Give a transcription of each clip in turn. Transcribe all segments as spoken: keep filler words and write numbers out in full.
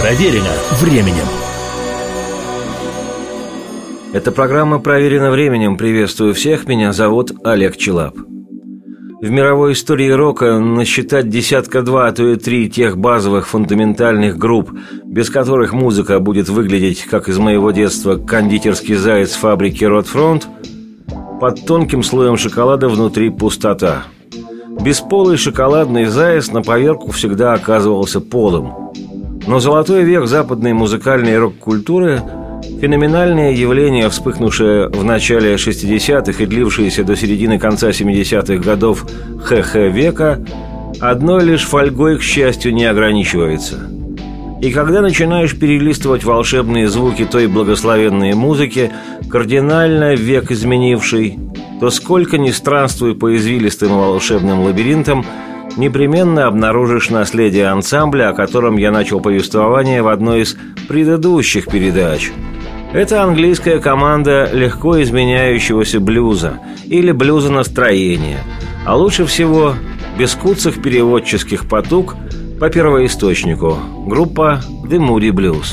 Проверено временем. Эта программа «Проверено временем». Приветствую всех, меня зовут Олег Челап. В мировой истории рока насчитать десятка два, а то и три тех базовых фундаментальных групп, без которых музыка будет выглядеть, как из моего детства кондитерский заяц фабрики «Ротфронт», под тонким слоем шоколада внутри пустота. Бесполый шоколадный заяц на поверку всегда оказывался полым. Но золотой век западной музыкальной рок-культуры – феноменальное явление, вспыхнувшее в начале шестидесятых и длившееся до середины конца семидесятых годов ХХ-века, одной лишь фольгой, к счастью, не ограничивается. И когда начинаешь перелистывать волшебные звуки той благословенной музыки, кардинально век изменившей, то сколько ни странствуй по извилистым и волшебным лабиринтам, непременно обнаружишь наследие ансамбля, о котором я начал повествование в одной из предыдущих передач. Это английская команда легко изменяющегося блюза или блюза-настроения, а лучше всего без куцых переводческих потуг по первоисточнику. Группа The Moody Blues.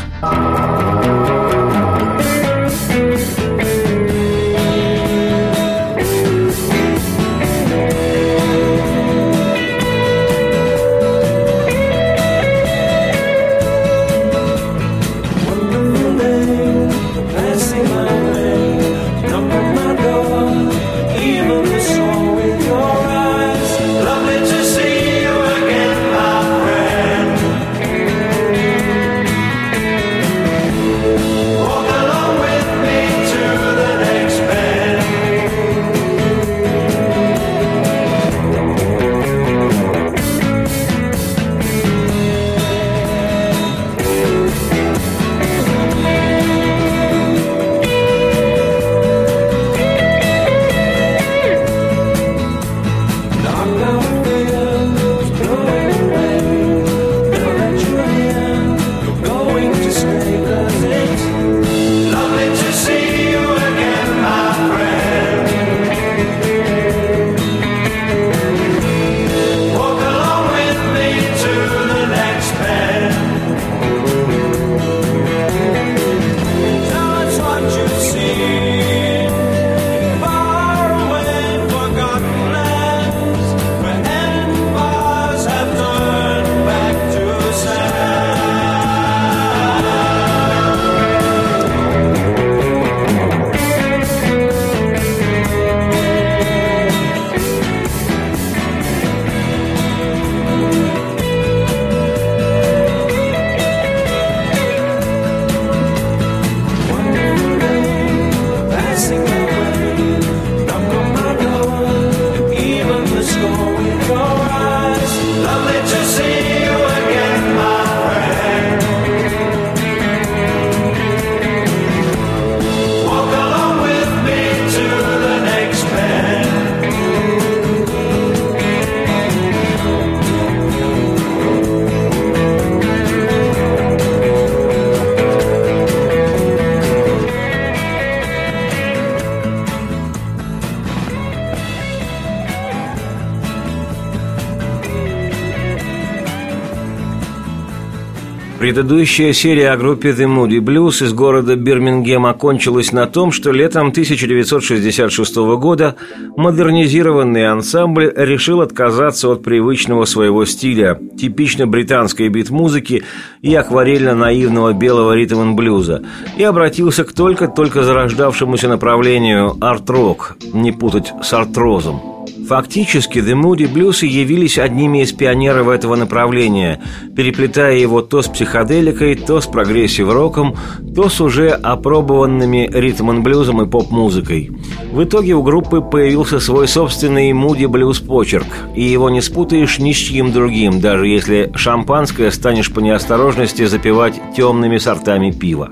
Предыдущая серия о группе The Moody Blues из города Бирмингем окончилась на том, что летом тысяча девятьсот шестьдесят шестого года модернизированный ансамбль решил отказаться от привычного своего стиля, типично британской бит-музыки и акварельно-наивного белого ритм-н-блюза, и обратился к только-только зарождавшемуся направлению арт-рок, не путать с артрозом. Фактически, The Moody Blues явились одними из пионеров этого направления, переплетая его то с психоделикой, то с прогрессив-роком, то с уже опробованными ритм-н-блюзом и поп-музыкой. В итоге у группы появился свой собственный Moody Blues почерк, и его не спутаешь ни с чьим другим, даже если шампанское станешь по неосторожности запивать темными сортами пива.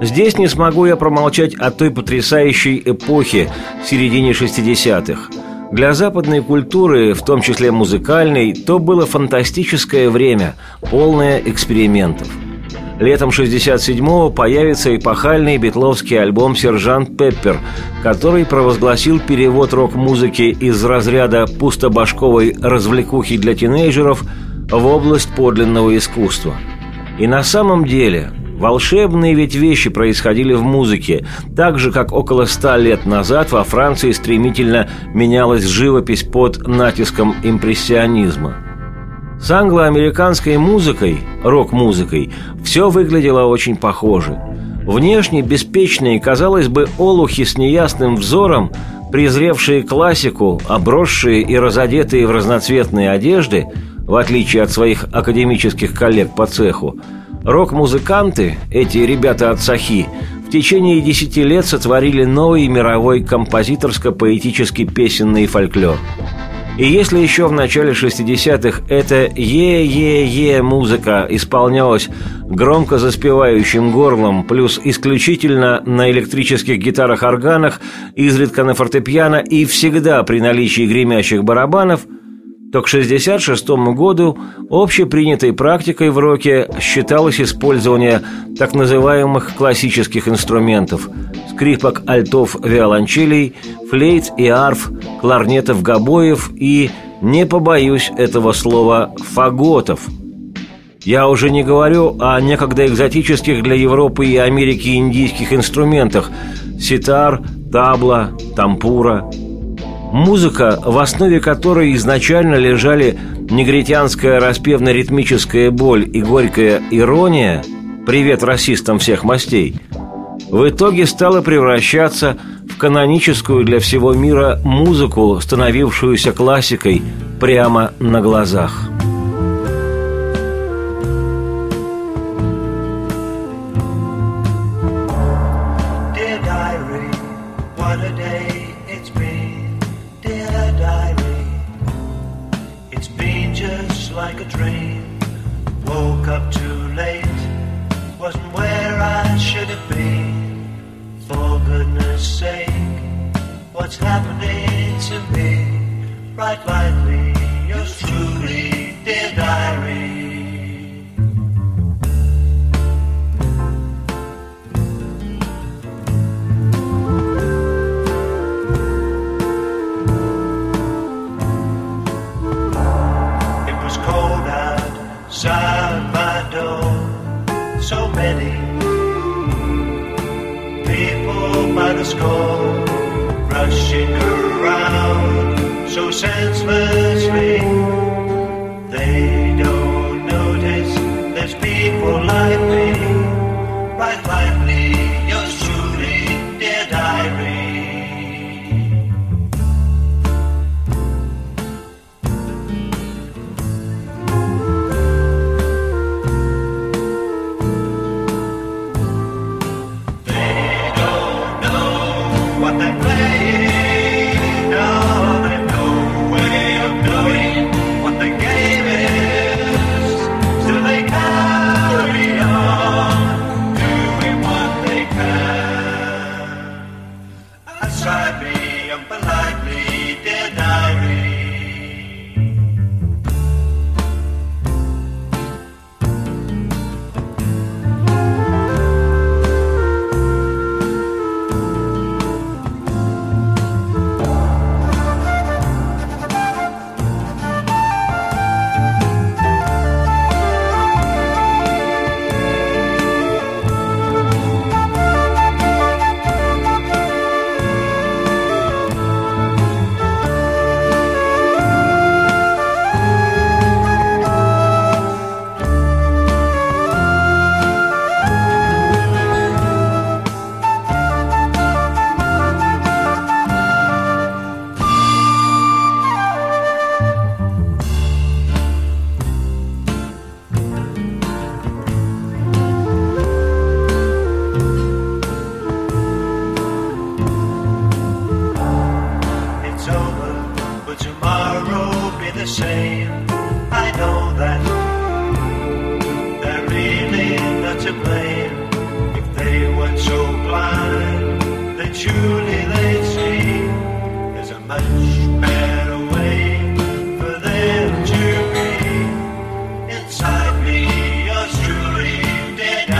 Здесь не смогу я промолчать о той потрясающей эпохе в середине шестидесятых. Для западной культуры, в том числе музыкальной, то было фантастическое время, полное экспериментов. летом шестьдесят седьмого появится эпохальный битловский альбом «Сержант Пеппер», который провозгласил перевод рок-музыки из разряда пустобашковой развлекухи для тинейджеров в область подлинного искусства. И на самом деле волшебные ведь вещи происходили в музыке, так же, как около ста лет назад во Франции стремительно менялась живопись под натиском импрессионизма. С англо-американской музыкой, рок-музыкой, все выглядело очень похоже. Внешне беспечные, казалось бы, олухи с неясным взором, презревшие классику, обросшие и разодетые в разноцветные одежды, в отличие от своих академических коллег по цеху, рок-музыканты, эти ребята от Сахи, в течение десяти лет сотворили новый мировой композиторско-поэтический песенный фольклор. И если еще в начале шестидесятых эта «е-е-е» музыка исполнялась громко заспевающим горлом, плюс исключительно на электрических гитарах-органах, изредка на фортепиано и всегда при наличии гремящих барабанов, то к шестьдесят шестому году общепринятой практикой в роке считалось использование так называемых классических инструментов – скрипок, альтов, виолончелей, флейт и арф, кларнетов, гобоев и, не побоюсь этого слова, фаготов. Я уже не говорю о некогда экзотических для Европы и Америки индийских инструментах – ситар, табла, тампура. Музыка, в основе которой изначально лежали негритянская распевно-ритмическая боль и горькая ирония, привет расистам всех мастей, в итоге стала превращаться в каноническую для всего мира музыку, становившуюся классикой прямо на глазах. Inside me, yours truly, dead.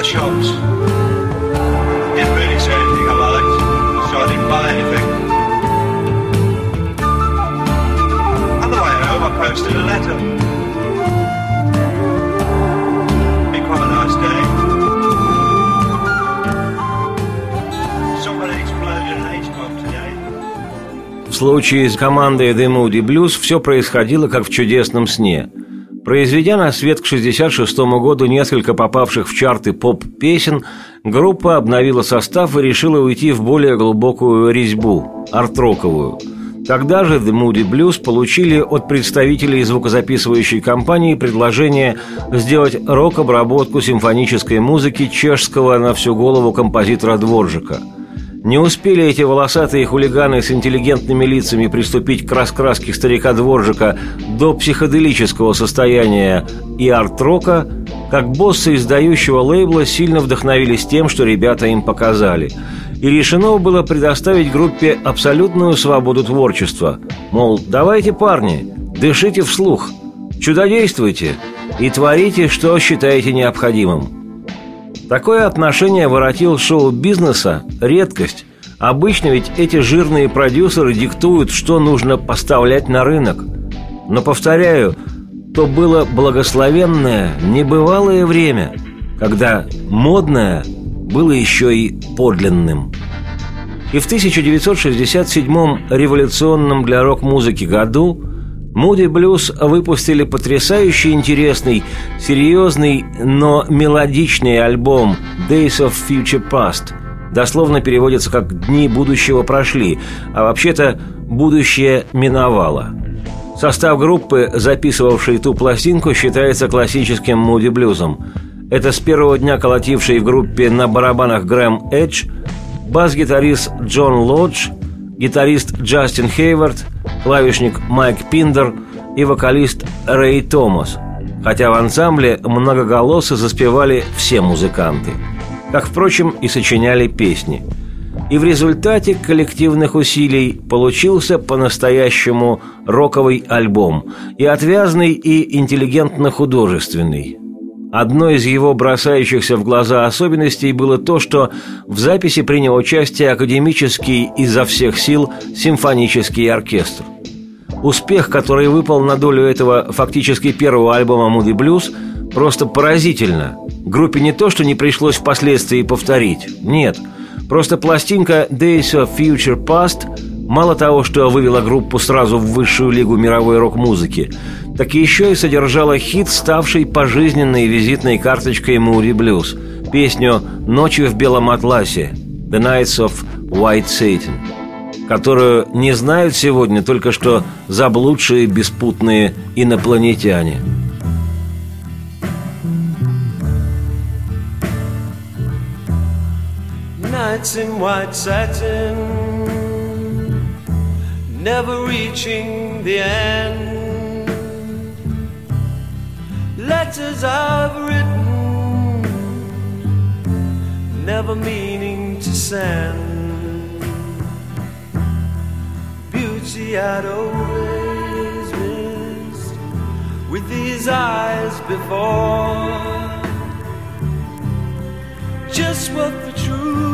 the shots. Didn't really say anything about it, so I didn't buy anything. On the way home, I posted a letter. It'd been quite a nice day. Somebody exploded an H-bomb today. В случае с командой The Moody Blues все происходило как в чудесном сне. Произведя на свет к шестьдесят шестому году несколько попавших в чарты поп-песен, группа обновила состав и решила уйти в более глубокую резьбу – арт-роковую. Тогда же The Moody Blues получили от представителей звукозаписывающей компании предложение сделать рок-обработку симфонической музыки чешского на всю голову композитора Дворжака. Не успели эти волосатые хулиганы с интеллигентными лицами приступить к раскраске старика Дворжака до психоделического состояния и арт-рока, как боссы издающего лейбла сильно вдохновились тем, что ребята им показали. И решено было предоставить группе абсолютную свободу творчества. Мол, давайте, парни, дышите вслух, чудодействуйте и творите, что считаете необходимым. Такое отношение воротил шоу-бизнеса – редкость. Обычно ведь эти жирные продюсеры диктуют, что нужно поставлять на рынок. Но, повторяю, то было благословенное, небывалое время, когда модное было еще и подлинным. И в тысяча девятьсот шестьдесят седьмом революционном для рок-музыки году Moody Blues выпустили потрясающе интересный, серьезный, но мелодичный альбом Days of Future Past. Дословно переводится как «Дни будущего прошли», а вообще-то «Будущее миновало». Состав группы, записывавшей ту пластинку, считается классическим Moody Blues'ом. Это с первого дня колотивший в группе на барабанах Грэм Эдж, бас-гитарист Джон Лодж, гитарист Джастин Хейвард, клавишник Майк Пиндер и вокалист Рэй Томас, хотя в ансамбле многоголосо заспевали все музыканты, как, впрочем, и сочиняли песни. И в результате коллективных усилий получился по-настоящему роковый альбом, и отвязный, и интеллигентно-художественный. Одной из его бросающихся в глаза особенностей было то, что в записи принял участие академический изо всех сил симфонический оркестр. Успех, который выпал на долю этого фактически первого альбома Moody Blues, просто поразительно. Группе не то, что не пришлось впоследствии повторить, нет. Просто пластинка Days of Future Past мало того, что вывела группу сразу в высшую лигу мировой рок-музыки, так еще и содержала хит, ставший пожизненной визитной карточкой Moody Blues, песню «Ночью в белом атласе» The Nights of White Satin, которую не знают сегодня только что заблудшие беспутные инопланетяне. Nights in white satin, never reaching the end. Letters I've written, never meaning to send. Beauty I'd always missed with these eyes before. Just what the truth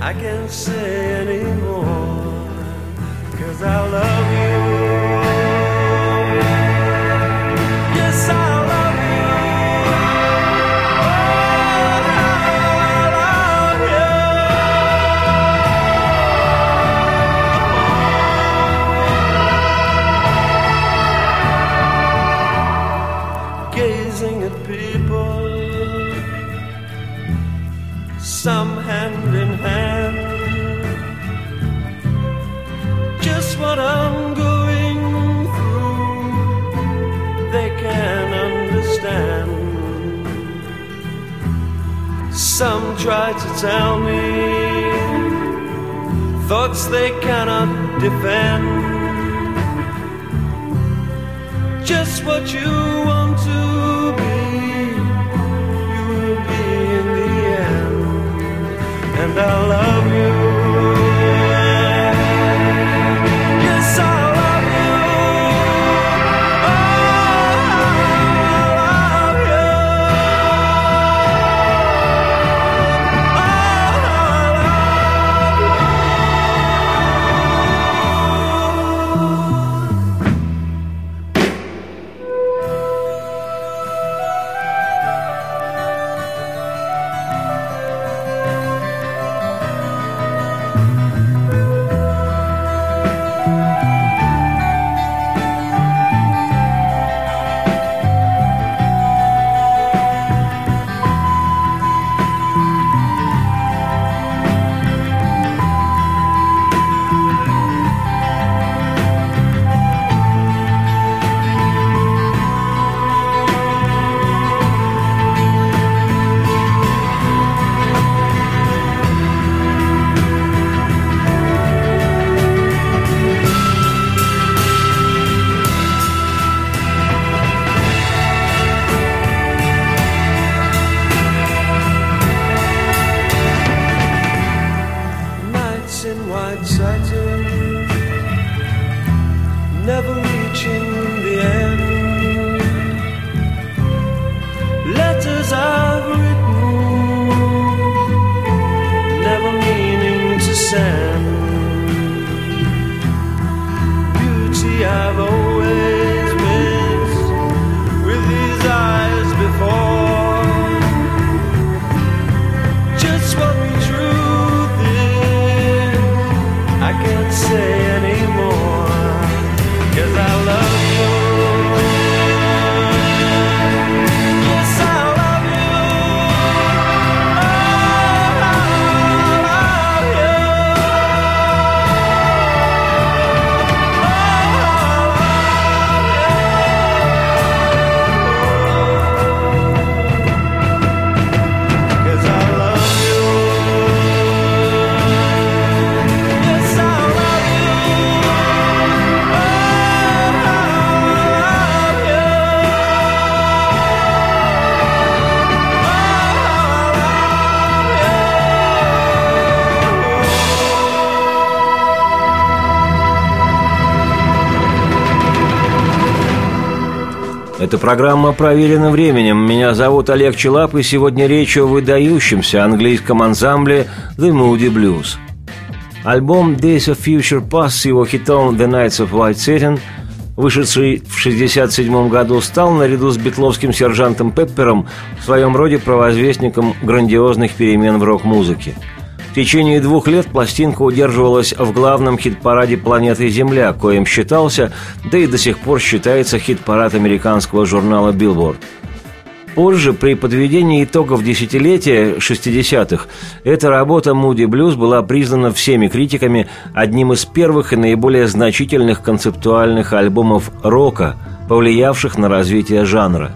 I can't say anymore, 'cause I love you. Yes, I love you. Oh, I love you. Gazing at people, some hand in hand. What I'm going through, they can understand. Some try to tell me thoughts they cannot defend. Just what you want to be, you will be in the end, and I love you. Это программа «Проверена временем». Меня зовут Олег Челап, и сегодня речь о выдающемся английском ансамбле The Moody Blues. Альбом Days of Future Past с его хитом The Nights of White Satin, вышедший в шестьдесят седьмом году, стал наряду с битловским «Сержантом Пеппером» в своем роде провозвестником грандиозных перемен в рок-музыке. В течение двух лет пластинка удерживалась в главном хит-параде планеты Земля, коим считался, да и до сих пор считается, хит-парад американского журнала Billboard. Позже, при подведении итогов десятилетия шестидесятых, эта работа «Moody Blues» была признана всеми критиками одним из первых и наиболее значительных концептуальных альбомов рока, повлиявших на развитие жанра.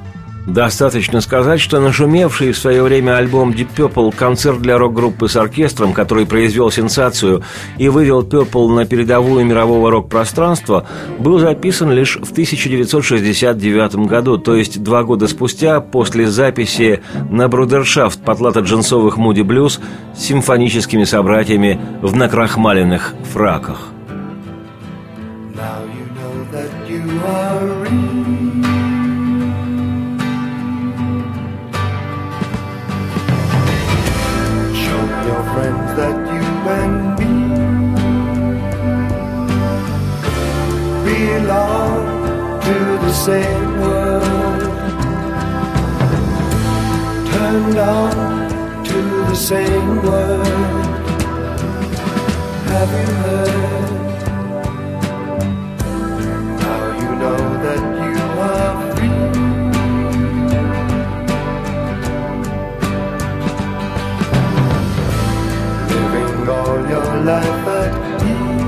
Достаточно сказать, что нашумевший в свое время альбом Deep Purple «Концерт для рок-группы с оркестром», который произвел сенсацию и вывел Purple на передовую мирового рок-пространства, был записан лишь в тысяча девятьсот шестьдесят девятом году, то есть два года спустя после записи на брудершафт потлата джинсовых Moody Blues с симфоническими собратьями в накрахмаленных фраках. Friends that you and me belong to the same world, turned on to the same world. Have you heard? Now you know that you are free. All your life at peace.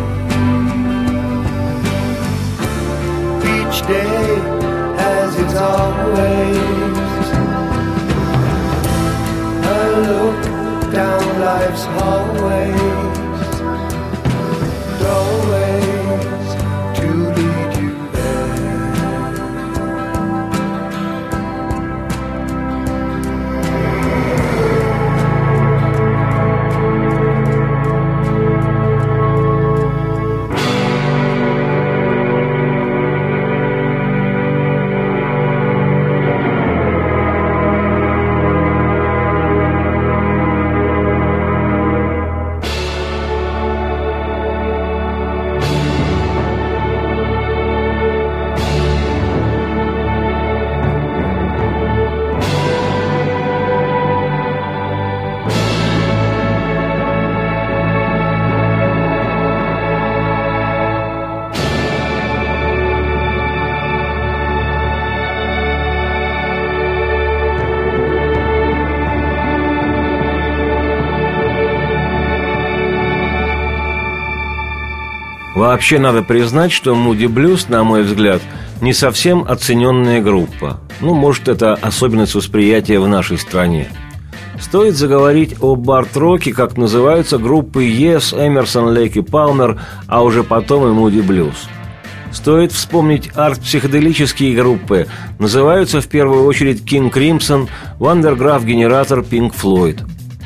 Each day as it's always. I look down life's hallways, doorways to lead you Вообще надо признать, что Moody Blues, на мой взгляд, не совсем оцененная группа. Ну, может, это особенность восприятия в нашей стране. Стоит заговорить о бард-роке, как называются группы Yes, Emerson, Lake и Palmer, а уже потом и Moody Blues. Стоит вспомнить арт-психоделические группы. Называются в первую очередь King Crimson, Van der Graaf Generator, Pink Floyd.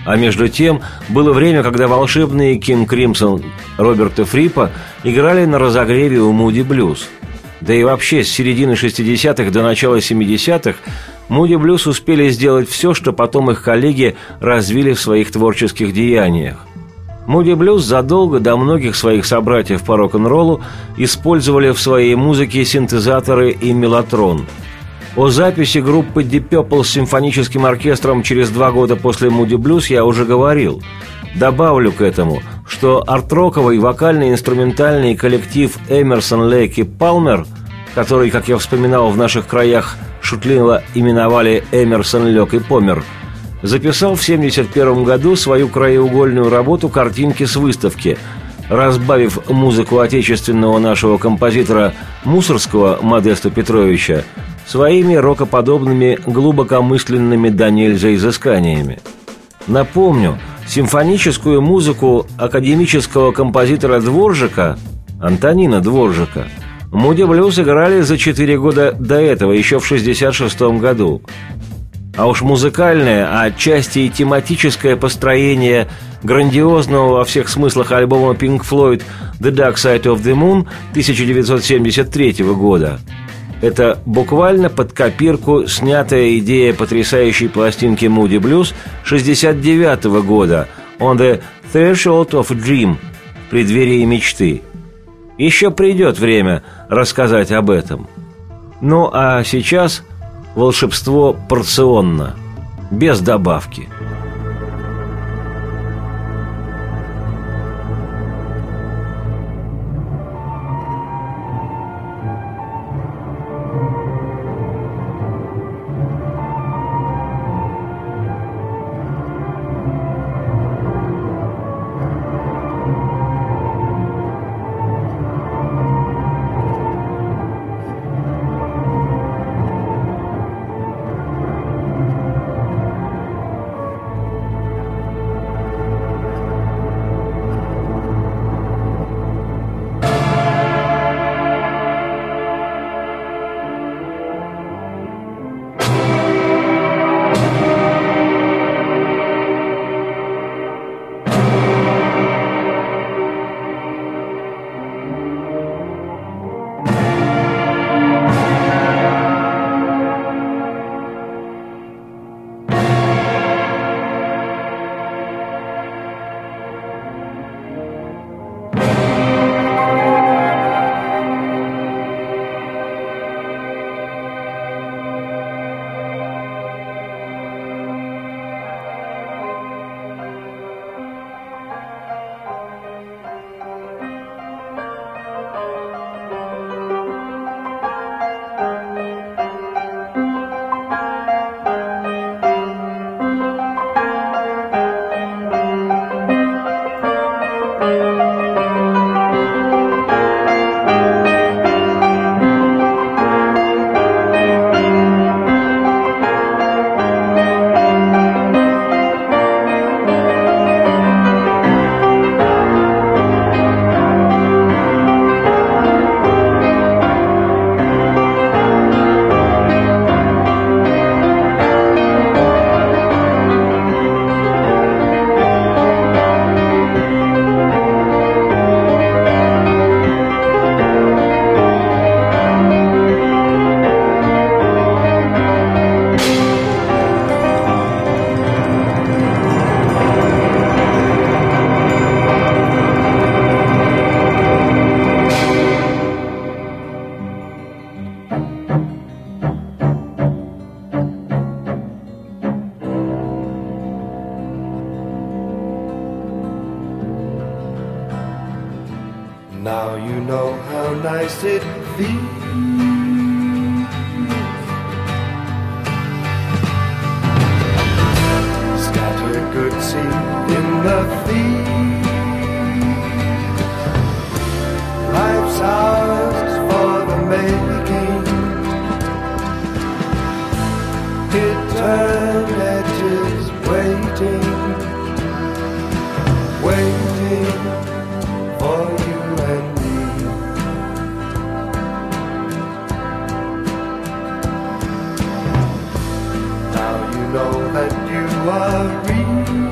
А между тем, было время, когда волшебные King Crimson Роберта Фриппа играли на разогреве у Moody Blues. Да и вообще, с середины шестидесятых до начала семидесятых Moody Blues успели сделать все, что потом их коллеги развили в своих творческих деяниях. Moody Blues задолго до многих своих собратьев по рок-н-роллу использовали в своей музыке синтезаторы и мелатрон. О записи группы Deep Purple с симфоническим оркестром через два года после Moody Blues я уже говорил. Добавлю к этому, что арт-роковый вокально-инструментальный коллектив Emerson, Lake и Palmer, который, как я вспоминал, в наших краях шутливо именовали Emerson, Lake и Palmer, записал в семьдесят первом году свою краеугольную работу «Картинки с выставки», разбавив музыку отечественного нашего композитора Мусоргского Модеста Петровича своими рокоподобными глубокомысленными до нельзя изысканиями. Напомню, симфоническую музыку академического композитора Дворжака, Антонина Дворжака, Moody Blues играли за четыре года до этого, еще в шестьдесят шестом году. А уж музыкальное, а отчасти и тематическое построение грандиозного во всех смыслах альбома Pink Floyd «The Dark Side of the Moon» тысяча девятьсот семьдесят третьего года Это буквально под копирку снятая идея потрясающей пластинки Moody Blues шестьдесят девятого года «On the Threshold of Dream» – «Преддверие мечты». Еще придет время рассказать об этом. Ну а сейчас волшебство порционно, без добавки. Now you know how nice it feels. Scatter good seed in the field. Life's ours for the making. Eternity is waiting, waiting. Know that you are real.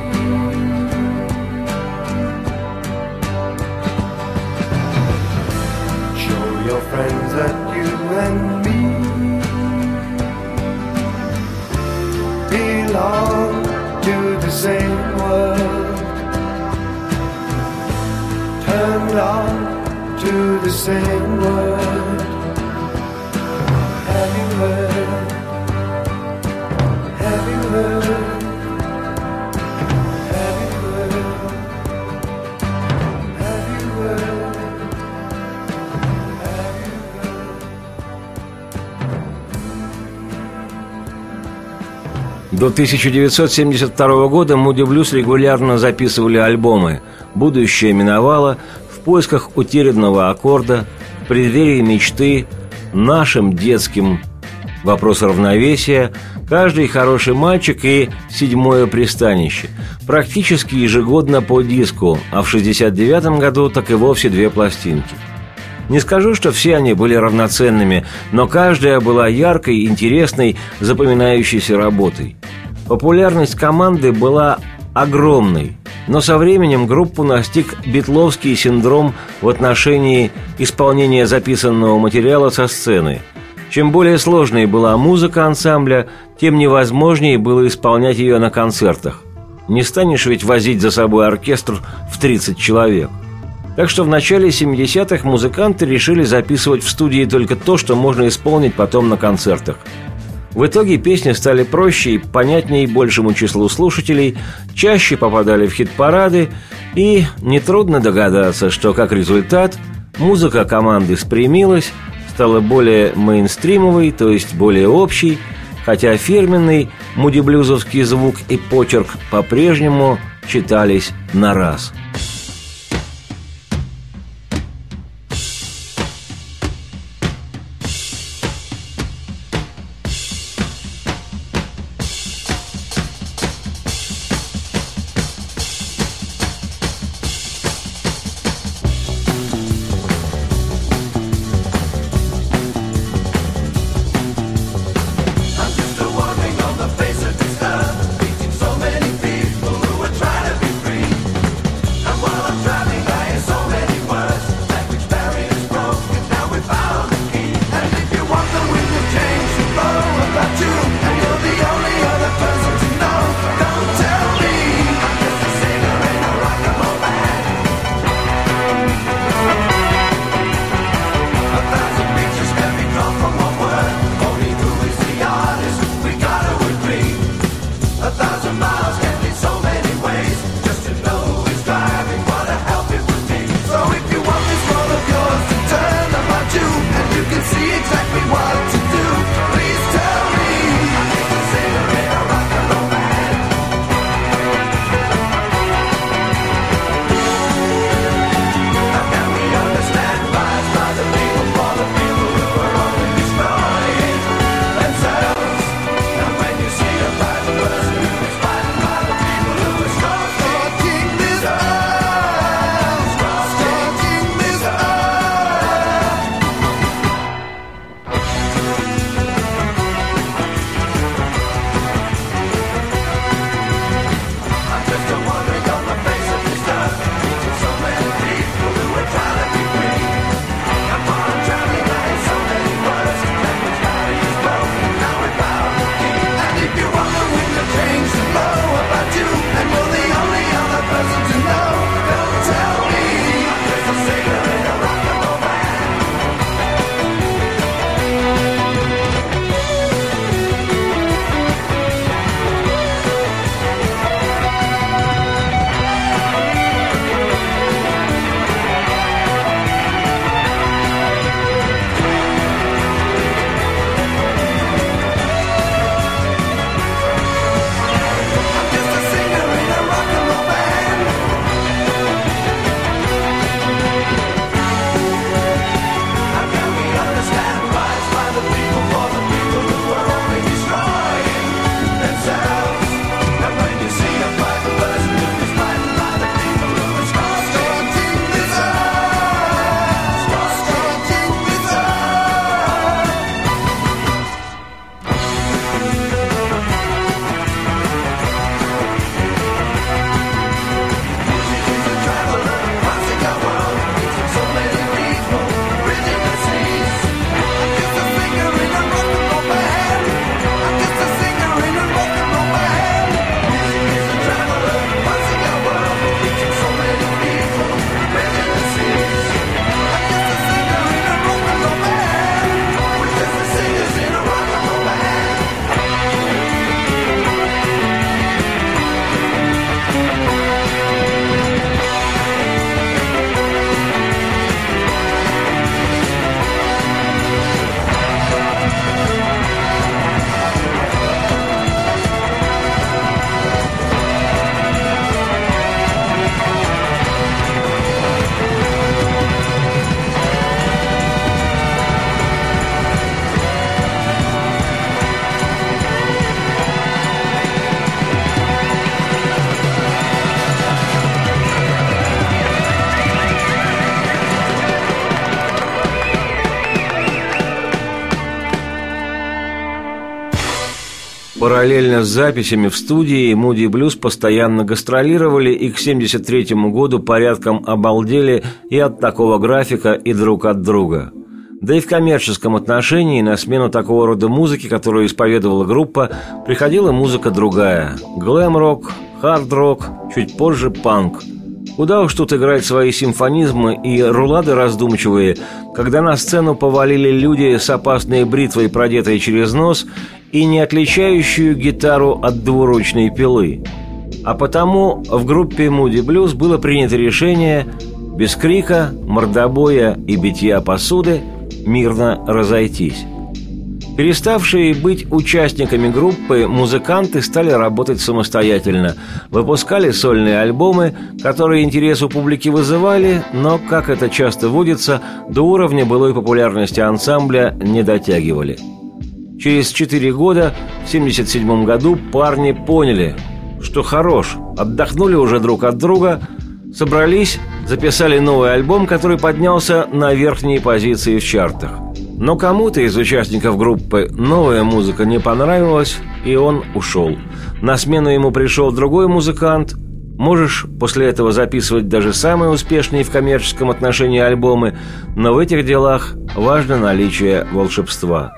Show your friends that you and me belong to the same world, turned on to the same world. Have you heard? Have you heard? Have you heard? Have you heard? До тысяча девятьсот семьдесят второго года Муди Блюз регулярно записывали альбомы «Будущее миновало», «В поисках утерянного аккорда», «В преддверии мечты», «Нашим детским», «Вопрос равновесия», «Каждый хороший мальчик» и «Седьмое пристанище». Практически ежегодно по диску, а в шестьдесят девятом году так и вовсе две пластинки. Не скажу, что все они были равноценными, но каждая была яркой, интересной, запоминающейся работой. Популярность команды была огромной, но со временем группу настиг битловский синдром в отношении исполнения записанного материала со сцены. Чем более сложной была музыка ансамбля, тем невозможнее было исполнять ее на концертах. Не станешь ведь возить за собой оркестр в тридцать человек. Так что в начале семидесятых музыканты решили записывать в студии только то, что можно исполнить потом на концертах. В итоге песни стали проще и понятнее большему числу слушателей, чаще попадали в хит-парады, и нетрудно догадаться, что как результат музыка команды спрямилась, стала более мейнстримовой, то есть более общей, хотя фирменный муди-блюзовский звук и почерк по-прежнему читались на раз. Параллельно с записями в студии Moody Blues постоянно гастролировали и к семьдесят третьему году порядком обалдели и от такого графика, и друг от друга. Да и в коммерческом отношении на смену такого рода музыки, которую исповедовала группа, приходила музыка другая. Глэм-рок, хард-рок, чуть позже панк. Куда уж тут играть свои симфонизмы и рулады раздумчивые, когда на сцену повалили люди с опасной бритвой, продетой через нос, и не отличающую гитару от двуручной пилы. А потому в группе Moody Blues было принято решение без крика, мордобоя и битья посуды мирно разойтись. Переставшие быть участниками группы, музыканты стали работать самостоятельно, выпускали сольные альбомы, которые интерес у публики вызывали, но, как это часто водится, до уровня былой популярности ансамбля не дотягивали. Через четыре года, в семьдесят седьмом году, парни поняли, что хорош, отдохнули уже друг от друга, собрались, записали новый альбом, который поднялся на верхние позиции в чартах. Но кому-то из участников группы новая музыка не понравилась, и он ушел. На смену ему пришел другой музыкант. Можешь после этого записывать даже самые успешные в коммерческом отношении альбомы, но в этих делах важно наличие волшебства.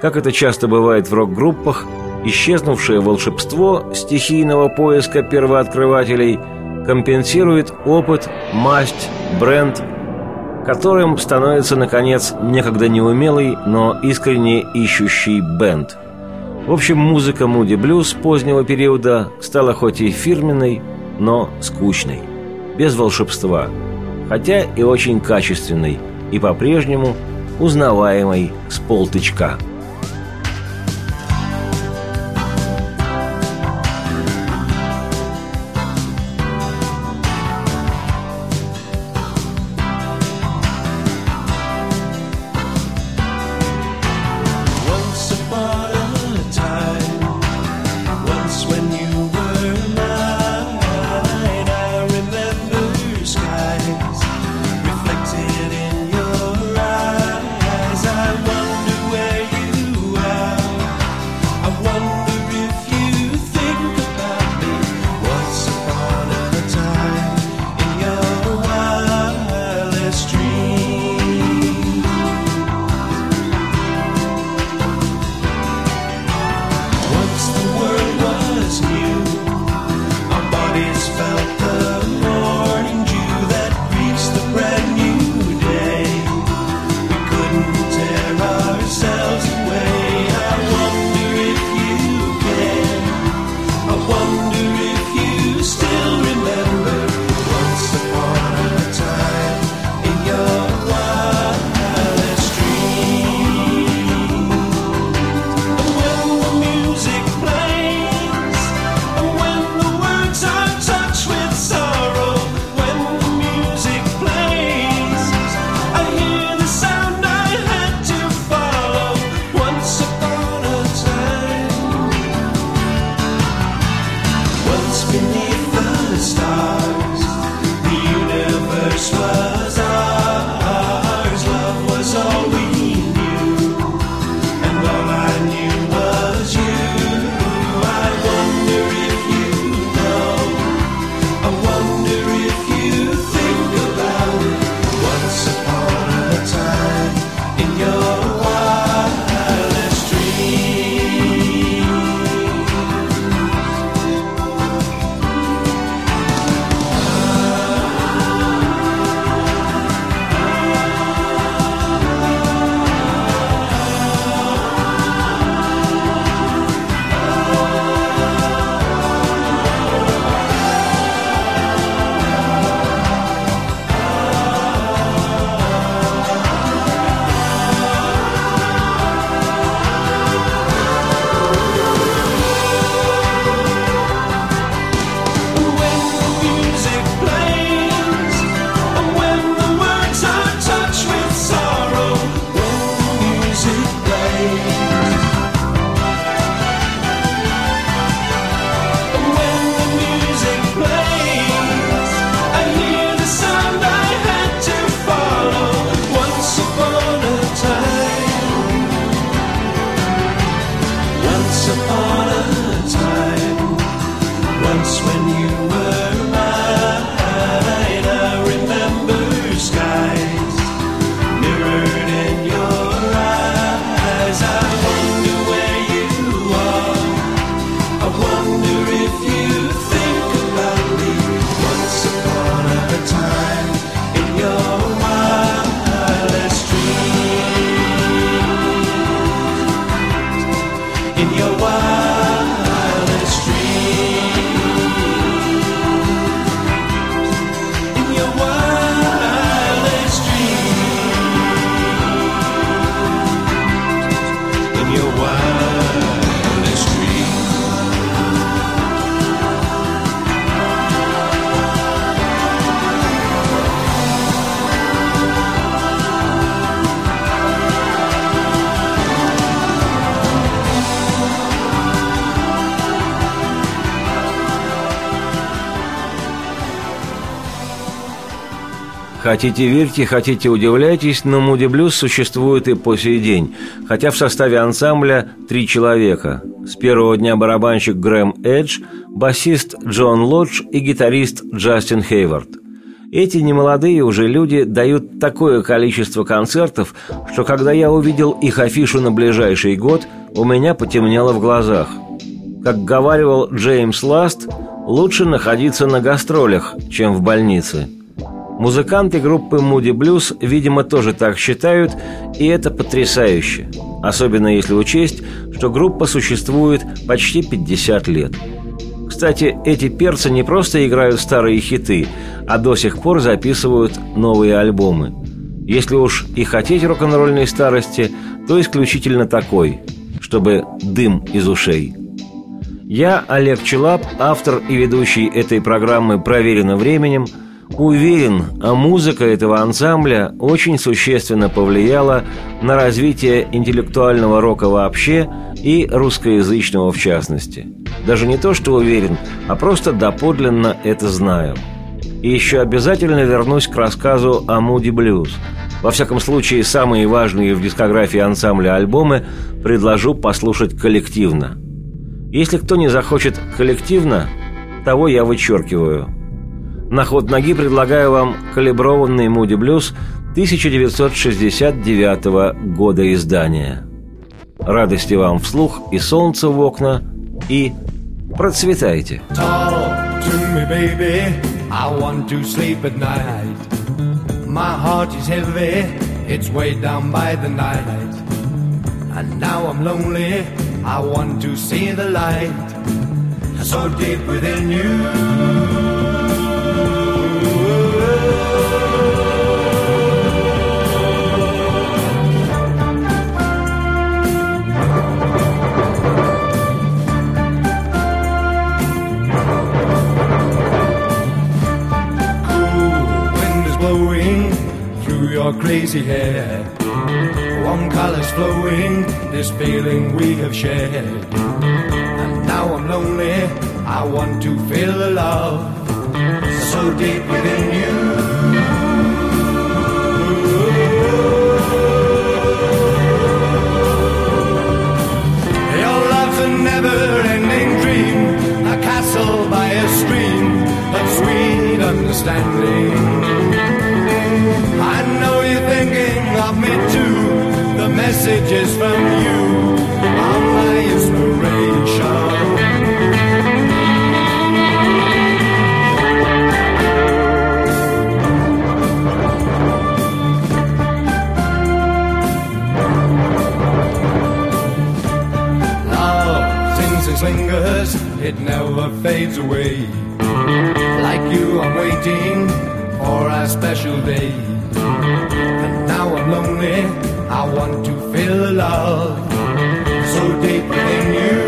Как это часто бывает в рок-группах, исчезнувшее волшебство стихийного поиска первооткрывателей компенсирует опыт, масть, бренд, которым становится, наконец, некогда неумелый, но искренне ищущий бенд. В общем, музыка Moody Blues позднего периода стала хоть и фирменной, но скучной, без волшебства, хотя и очень качественной, и по-прежнему узнаваемой с полтычка. Sky mirrored in your Хотите верьте, хотите удивляйтесь, но Moody Blues существует и по сей день, хотя в составе ансамбля три человека. С первого дня барабанщик Грэм Эдж, басист Джон Лодж и гитарист Джастин Хейвард. Эти немолодые уже люди дают такое количество концертов, что когда я увидел их афишу на ближайший год, у меня потемнело в глазах. Как говаривал Джеймс Ласт, лучше находиться на гастролях, чем в больнице. Музыканты группы Moody Blues, видимо, тоже так считают, и это потрясающе, особенно если учесть, что группа существует почти пятьдесят лет. Кстати, эти перцы не просто играют старые хиты, а до сих пор записывают новые альбомы. Если уж и хотеть рок-н-ролльной старости, то исключительно такой, чтобы дым из ушей. Я, Олег Челап, автор и ведущий этой программы «Проверено временем», уверен, а музыка этого ансамбля очень существенно повлияла на развитие интеллектуального рока вообще и русскоязычного в частности. Даже не то, что уверен, а просто доподлинно это знаю. И еще обязательно вернусь к рассказу о Moody Blues. Во всяком случае, самые важные в дискографии ансамбля альбомы предложу послушать коллективно. Если кто не захочет коллективно, того я вычеркиваю. На ход ноги предлагаю вам калиброванный Moody Blues тысяча девятьсот шестьдесят девятого года издания. Радости вам вслух и солнца в окна, и процветайте! Crazy hair, warm colors flowing, this feeling we have shared. And now I'm lonely, I want to feel the love so deep within you. Your love's a never-ending dream, a castle by a stream of sweet understanding. I know you're thinking of me too. The message is from you, all my inspiration. Love sings and lingers, it never fades away. Like you, I'm waiting for our special day. And now I'm lonely, I want to feel the love so deep within you.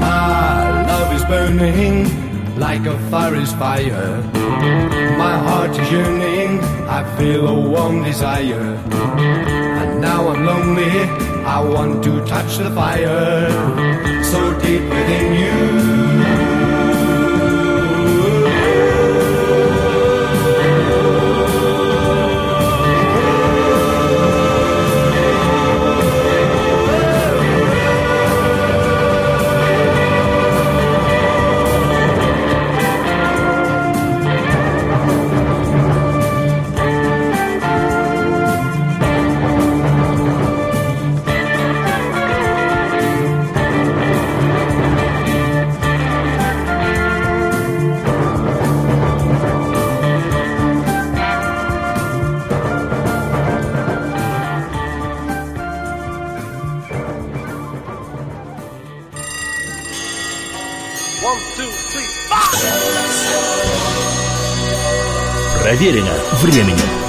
My love is burning like a forest fire, my heart is yearning, I feel a warm desire. And now I'm lonely, I want to touch the fire so deep within you. Проверено временем.